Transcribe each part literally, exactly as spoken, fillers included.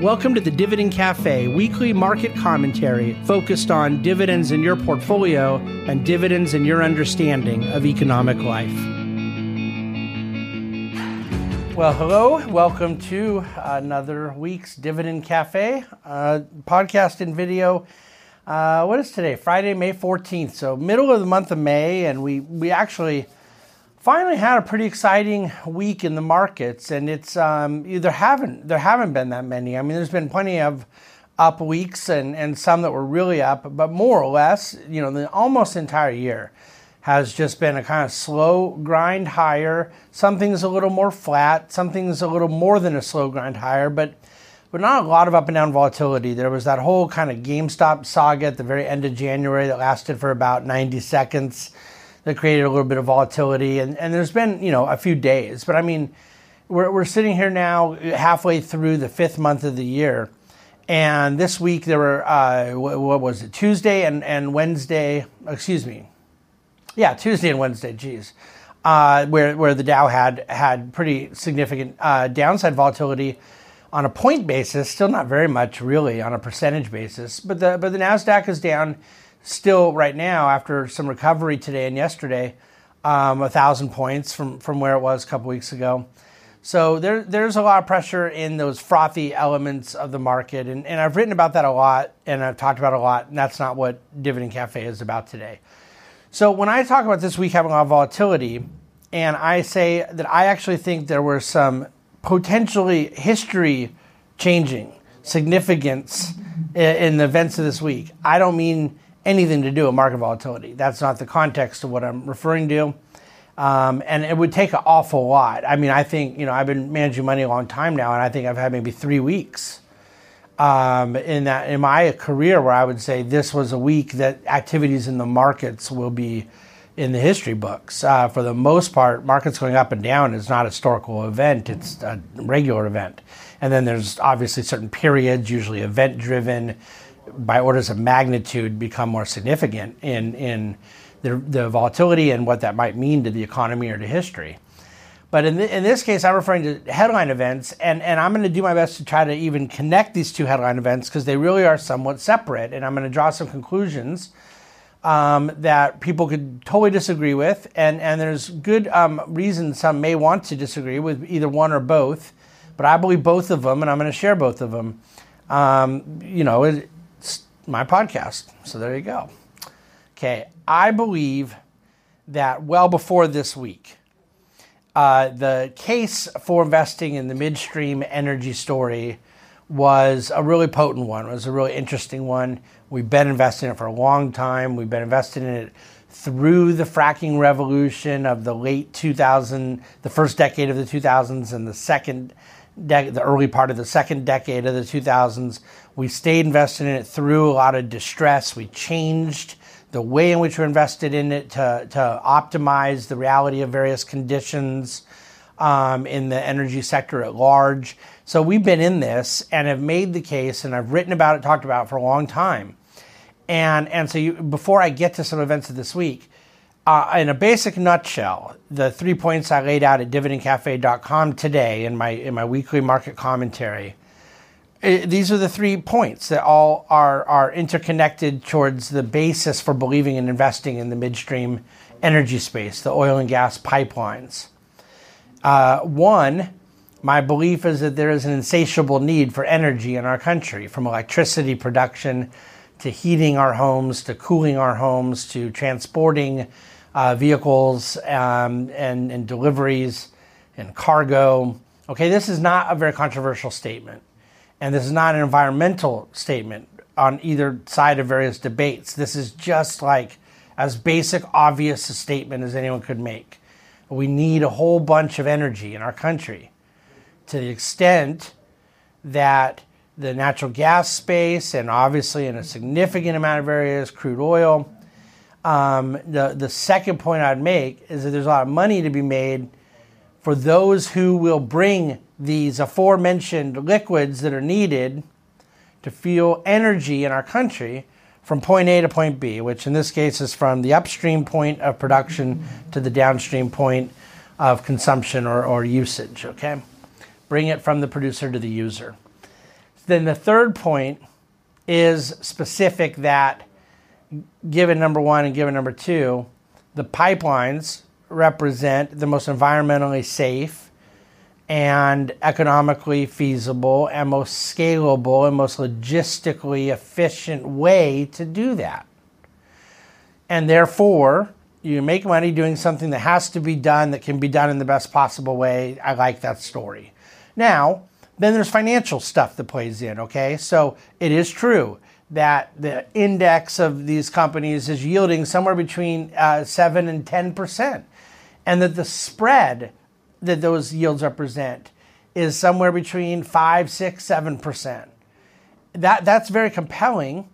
Welcome to the Dividend Cafe, weekly market commentary focused on dividends in your portfolio and dividends in your understanding of economic life. Well, hello. Welcome to another week's Dividend Cafe uh, podcast and video. Uh, what is today? Friday, May fourteenth. So middle of the month of May, and we, we actually finally had a pretty exciting week in the markets, and it's um, there haven't there haven't been that many. I mean, there's been plenty of up weeks and, and some that were really up, but more or less, you know, the almost entire year has just been a kind of slow grind higher. Something's a little more flat, something's a little more than a slow grind higher, but but not a lot of up and down volatility. There was that whole kind of GameStop saga at the very end of January that lasted for about ninety seconds. That created a little bit of volatility, and, and there's been, you know, a few days. But I mean, we're we're sitting here now halfway through the fifth month of the year, and this week there were, uh, what was it, Tuesday and, and Wednesday, excuse me. Yeah, Tuesday and Wednesday, geez, uh, where, where the Dow had, had pretty significant uh, downside volatility on a point basis, still not very much really on a percentage basis, but the but the Nasdaq is down still right now after some recovery today and yesterday, um, a thousand points from, from where it was a couple weeks ago. So there there's a lot of pressure in those frothy elements of the market, and, and I've written about that a lot, and I've talked about it a lot, and that's not what Dividend Cafe is about today. So when I talk about this week having a lot of volatility, and I say that I actually think there were some potentially history-changing significance in, in the events of this week, I don't mean anything to do with market volatility. That's not the context of what I'm referring to. Um, and it would take an awful lot. I mean, I think, you know, I've been managing money a long time now, and I think I've had maybe three weeks um, in that in my career where I would say this was a week that activities in the markets will be in the history books. Uh, for the most part, markets going up and down is not a historical event. It's a regular event. And then there's obviously certain periods, usually event-driven, by orders of magnitude, become more significant in in the, the volatility and what that might mean to the economy or to history. But in, the, in this case, I'm referring to headline events, and, and I'm going to do my best to try to even connect these two headline events because they really are somewhat separate, and I'm going to draw some conclusions um, that people could totally disagree with, and, and there's good um, reason some may want to disagree with either one or both, but I believe both of them, and I'm going to share both of them. Um, you know, it, my podcast. So there you go. Okay. I believe that well before this week, uh, the case for investing in the midstream energy story was a really potent one. It was a really interesting one. We've been investing in it for a long time. We've been investing in it through the fracking revolution of the late two thousands, the first decade of the two thousands and the second De- the early part of the second decade of the two thousands. We stayed invested in it through a lot of distress. We changed the way in which we invested in it to, to optimize the reality of various conditions um, in the energy sector at large. So we've been in this and have made the case, and I've written about it, talked about it for a long time. And, and so you, before I get to some events of this week, Uh, in a basic nutshell, the three points I laid out at Dividend Cafe dot com today in my in my weekly market commentary, it, these are the three points that all are, are interconnected towards the basis for believing and investing in the midstream energy space, the oil and gas pipelines. Uh, one, my belief is that there is an insatiable need for energy in our country, from electricity production to heating our homes, to cooling our homes, to transporting Uh, vehicles um, and, and deliveries and cargo. Okay, this is not a very controversial statement. And this is not an environmental statement on either side of various debates. This is just like as basic, obvious a statement as anyone could make. We need a whole bunch of energy in our country to the extent that the natural gas space and obviously in a significant amount of areas, crude oil. Um, the, the second point I'd make is that there's a lot of money to be made for those who will bring these aforementioned liquids that are needed to fuel energy in our country from point A to point B, which in this case is from the upstream point of production to the downstream point of consumption or, or usage, okay? Bring it from the producer to the user. Then the third point is specific that given number one and given number two, the pipelines represent the most environmentally safe and economically feasible and most scalable and most logistically efficient way to do that. And therefore, you make money doing something that has to be done, that can be done in the best possible way. I like that story. Now, then there's financial stuff that plays in, okay? So it is true that the index of these companies is yielding somewhere between uh, seven and ten percent, and that the spread that those yields represent is somewhere between five, six, seven percent. That, that's very compelling,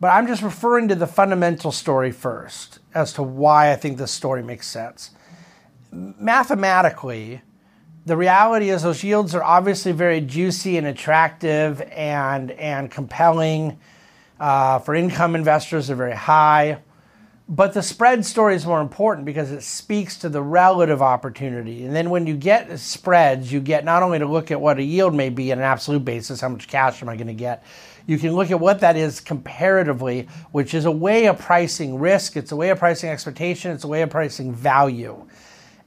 but I'm just referring to the fundamental story first as to why I think this story makes sense. Mathematically, the reality is those yields are obviously very juicy and attractive and, and compelling. Uh, for income investors, they're very high. But the spread story is more important because it speaks to the relative opportunity. And then when you get spreads, you get not only to look at what a yield may be on an absolute basis, how much cash am I going to get? You can look at what that is comparatively, which is a way of pricing risk. It's a way of pricing expectation. It's a way of pricing value.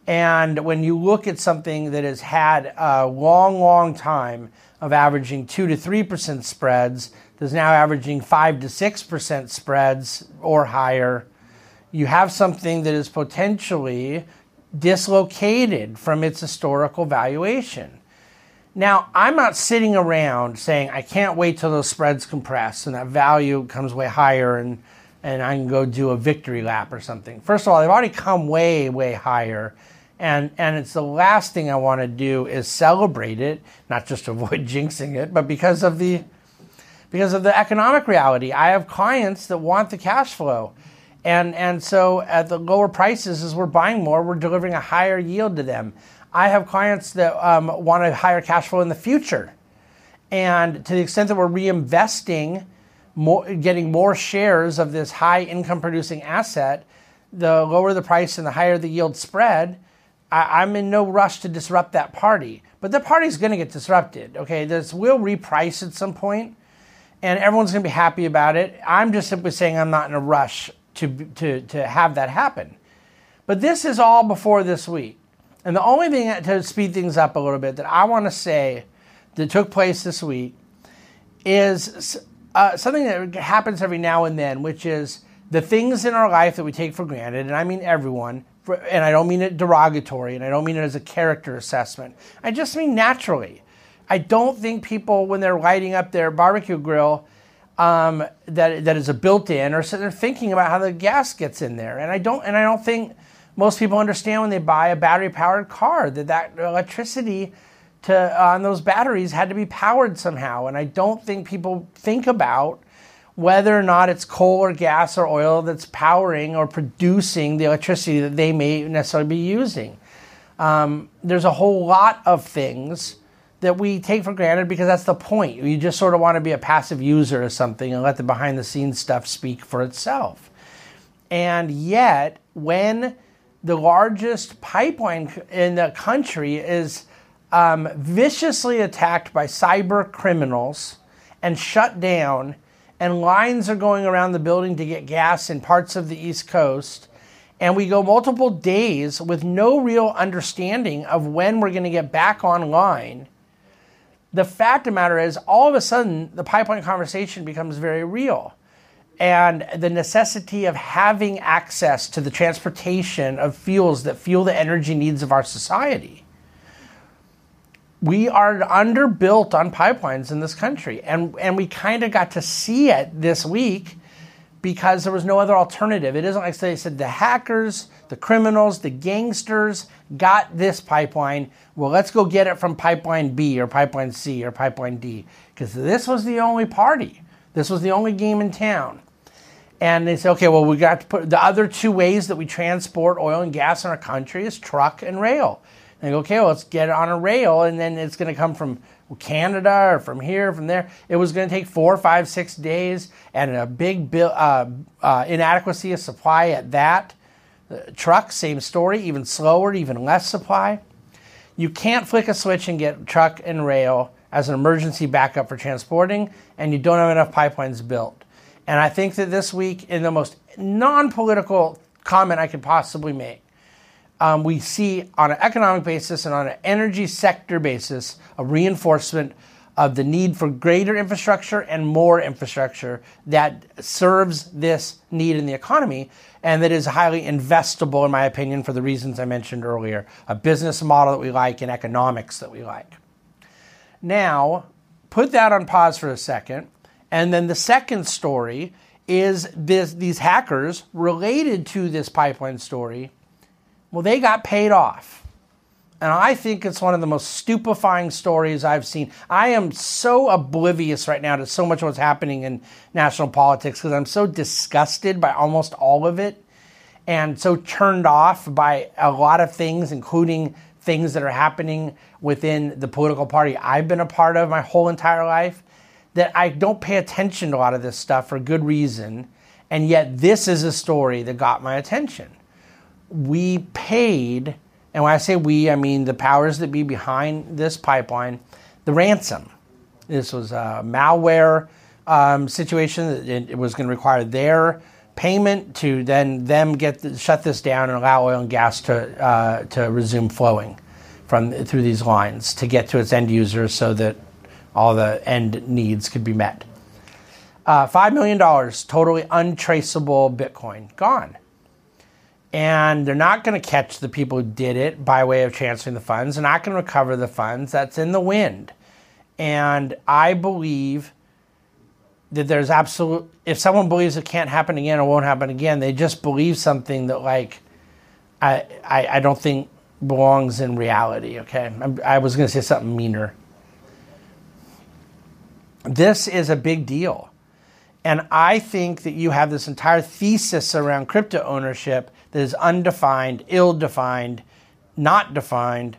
And when you look at something that has had a long, long time of averaging two to three percent spreads, that's now averaging five to six percent spreads or higher, you have something that is potentially dislocated from its historical valuation. Now, I'm not sitting around saying, I can't wait till those spreads compress and that value comes way higher and, and I can go do a victory lap or something. First of all, they've already come way, way higher. And, and it's the last thing I want to do is celebrate it, not just to avoid jinxing it, but because of the, because of the economic reality. I have clients that want the cash flow. And and so at the lower prices, as we're buying more, we're delivering a higher yield to them. I have clients that um, want a higher cash flow in the future. And to the extent that we're reinvesting, more, getting more shares of this high income producing asset, the lower the price and the higher the yield spread, I, I'm in no rush to disrupt that party. But the party's going to get disrupted. Okay, this will reprice at some point, and everyone's going to be happy about it. I'm just simply saying I'm not in a rush to to to have that happen. But this is all before this week. And the only thing that, to speed things up a little bit, that I want to say that took place this week is uh, something that happens every now and then, which is the things in our life that we take for granted, and I mean everyone, for, and I don't mean it derogatory, and I don't mean it as a character assessment. I just mean naturally. I don't think people, when they're lighting up their barbecue grill, Um, that that is a built-in, or so they're thinking about how the gas gets in there. And I don't, and I don't think most people understand when they buy a battery-powered car that that electricity to uh, on those batteries had to be powered somehow. And I don't think people think about whether or not it's coal or gas or oil that's powering or producing the electricity that they may necessarily be using. Um, there's a whole lot of things that we take for granted because that's the point. You just sort of want to be a passive user of something and let the behind the scenes stuff speak for itself. And yet, when the largest pipeline in the country is um, viciously attacked by cyber criminals and shut down, and lines are going around the building to get gas in parts of the East Coast, and we go multiple days with no real understanding of when we're going to get back online, the fact of the matter is, all of a sudden, the pipeline conversation becomes very real. And the necessity of having access to the transportation of fuels that fuel the energy needs of our society. We are underbuilt on pipelines in this country. And, and we kind of got to see it this week because there was no other alternative. It isn't like they said the hackers, the criminals, the gangsters got this pipeline. Well, let's go get it from pipeline B or pipeline C or pipeline D, because this was the only party. This was the only game in town. And they said, okay, well, we got to put the other two ways that we transport oil and gas in our country is truck and rail. And they go, okay, well, let's get it on a rail, and then it's going to come from Canada or from here, from there. It was going to take four, five, six days, and a big bill, uh, uh, inadequacy of supply at that. The truck, same story, even slower, even less supply. You can't flick a switch and get truck and rail as an emergency backup for transporting, and you don't have enough pipelines built. And I think that this week, in the most non-political comment I could possibly make, um, we see on an economic basis and on an energy sector basis a reinforcement of the need for greater infrastructure and more infrastructure that serves this need in the economy, and that is highly investable, in my opinion, for the reasons I mentioned earlier, a business model that we like and economics that we like. Now, put that on pause for a second, and then the second story is this, these hackers related to this pipeline story, well, they got paid off. And I think it's one of the most stupefying stories I've seen. I am so oblivious right now to so much of what's happening in national politics because I'm so disgusted by almost all of it and so turned off by a lot of things, including things that are happening within the political party I've been a part of my whole entire life, that I don't pay attention to a lot of this stuff for good reason. And yet this is a story that got my attention. We paid... And when I say we, I mean the powers that be behind this pipeline, the ransom. This was a malware um, situation. It, it was going to require their payment to then them get the, shut this down and allow oil and gas to uh, to resume flowing from through these lines to get to its end user so that all the end needs could be met. Uh, five million dollars, totally untraceable Bitcoin, gone. And they're not going to catch the people who did it by way of transferring the funds. They're not going to recover the funds. That's in the wind. And I believe that there's absolute... If someone believes it can't happen again or won't happen again, they just believe something that, like, I I, I don't think belongs in reality, okay? I'm, I was going to say something meaner. This is a big deal. And I think that you have this entire thesis around crypto ownership that is undefined, ill-defined, not defined,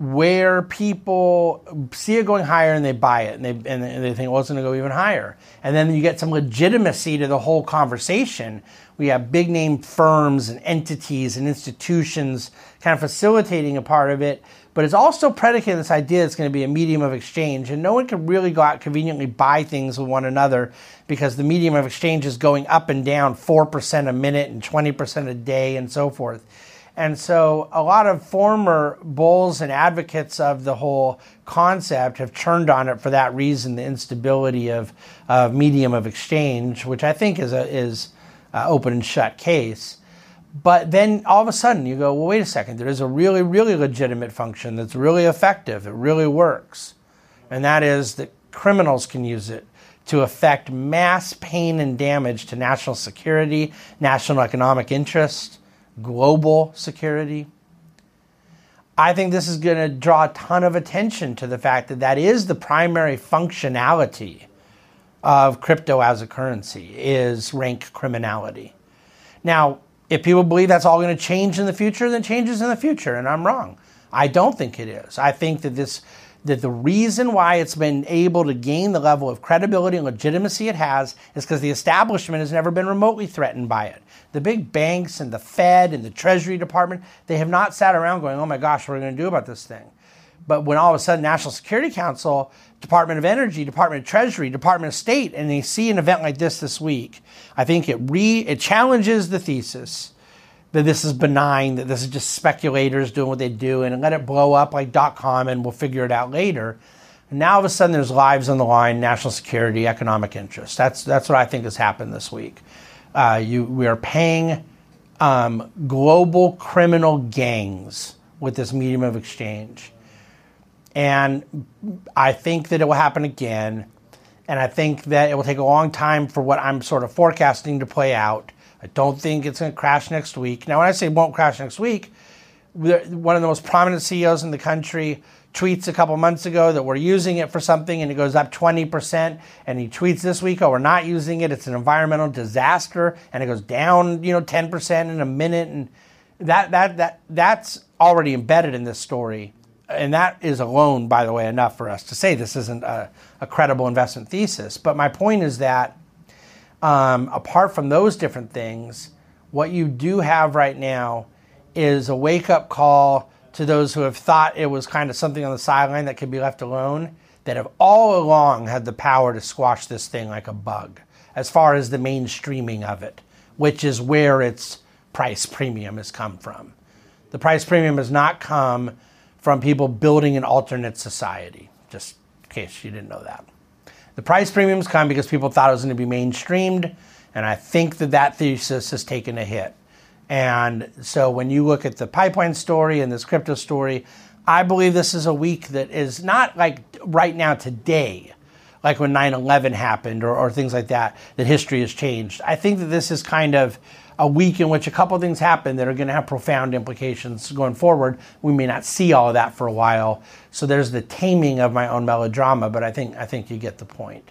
where people see it going higher and they buy it and they, and they think, well, it's going to go even higher. And then you get some legitimacy to the whole conversation. We have big-name firms and entities and institutions kind of facilitating a part of it, but it's also predicated on this idea it's going to be a medium of exchange, and no one can really go out conveniently buy things with one another because the medium of exchange is going up and down four percent a minute and twenty percent a day and so forth. And so a lot of former bulls and advocates of the whole concept have churned on it for that reason, the instability of, of medium of exchange, which I think is a, is a open and shut case. But then all of a sudden you go, well, wait a second, there is a really, really legitimate function that's really effective, it really works. And that is that criminals can use it to affect mass pain and damage to national security, national economic interest, global security. I think this is going to draw a ton of attention to the fact that that is the primary functionality of crypto as a currency, is rank criminality. Now, if people believe that's all going to change in the future, then changes in the future, and I'm wrong. I don't think it is. I think that this, that the reason why it's been able to gain the level of credibility and legitimacy it has is because the establishment has never been remotely threatened by it. The big banks and the Fed and the Treasury Department, they have not sat around going, oh my gosh, what are we going to do about this thing? But when all of a sudden National Security Council, Department of Energy, Department of Treasury, Department of State, and they see an event like this this week, I think it re it challenges the thesis that this is benign, that this is just speculators doing what they do, and let it blow up like dot-com and we'll figure it out later. And now all of a sudden there's lives on the line, national security, economic interest. That's that's what I think has happened this week. Uh, you, we are paying um, global criminal gangs with this medium of exchange. And I think that it will happen again. And I think that it will take a long time for what I'm sort of forecasting to play out. I don't think it's going to crash next week. Now, when I say it won't crash next week, one of the most prominent C E Os in the country tweets a couple months ago that we're using it for something and it goes up twenty percent. And he tweets this week, oh, we're not using it, it's an environmental disaster. And it goes down, you know, ten percent in a minute. And that that that that's already embedded in this story. And that is alone, by the way, enough for us to say this isn't a, a credible investment thesis. But my point is that Um, apart from those different things, what you do have right now is a wake-up call to those who have thought it was kind of something on the sideline that could be left alone. that have all along had the power to squash this thing like a bug, as far as the mainstreaming of it, which is where its price premium has come from. The price premium has not come from people building an alternate society, just in case you didn't know that. The price premiums come because people thought it was going to be mainstreamed, and I think that that thesis has taken a hit. And so when you look at the pipeline story and this crypto story, I believe this is a week that is not like right now today, like when nine eleven happened or, or things like that, that history has changed. I think that this is kind of a week in which a couple of things happen that are going to have profound implications going forward. We may not see all of that for a while. So there's the taming of my own melodrama, but I think I think you get the point.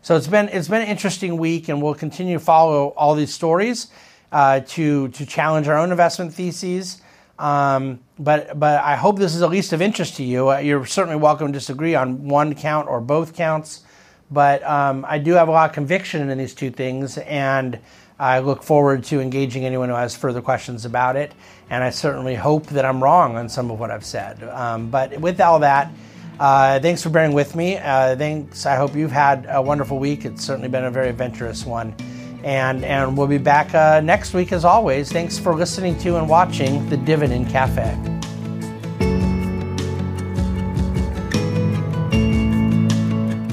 So it's been it's been an interesting week, and we'll continue to follow all these stories uh, to to challenge our own investment theses. Um, but but I hope this is at least of interest to you. Uh, you're certainly welcome to disagree on one count or both counts, but um, I do have a lot of conviction in these two things, and I look forward to engaging anyone who has further questions about it, and I certainly hope that I'm wrong on some of what I've said. Um, but with all that, uh, thanks for bearing with me. Uh, thanks. I hope you've had a wonderful week. It's certainly been a very adventurous one, and and we'll be back uh, next week as always. Thanks for listening to and watching The Dividend Cafe.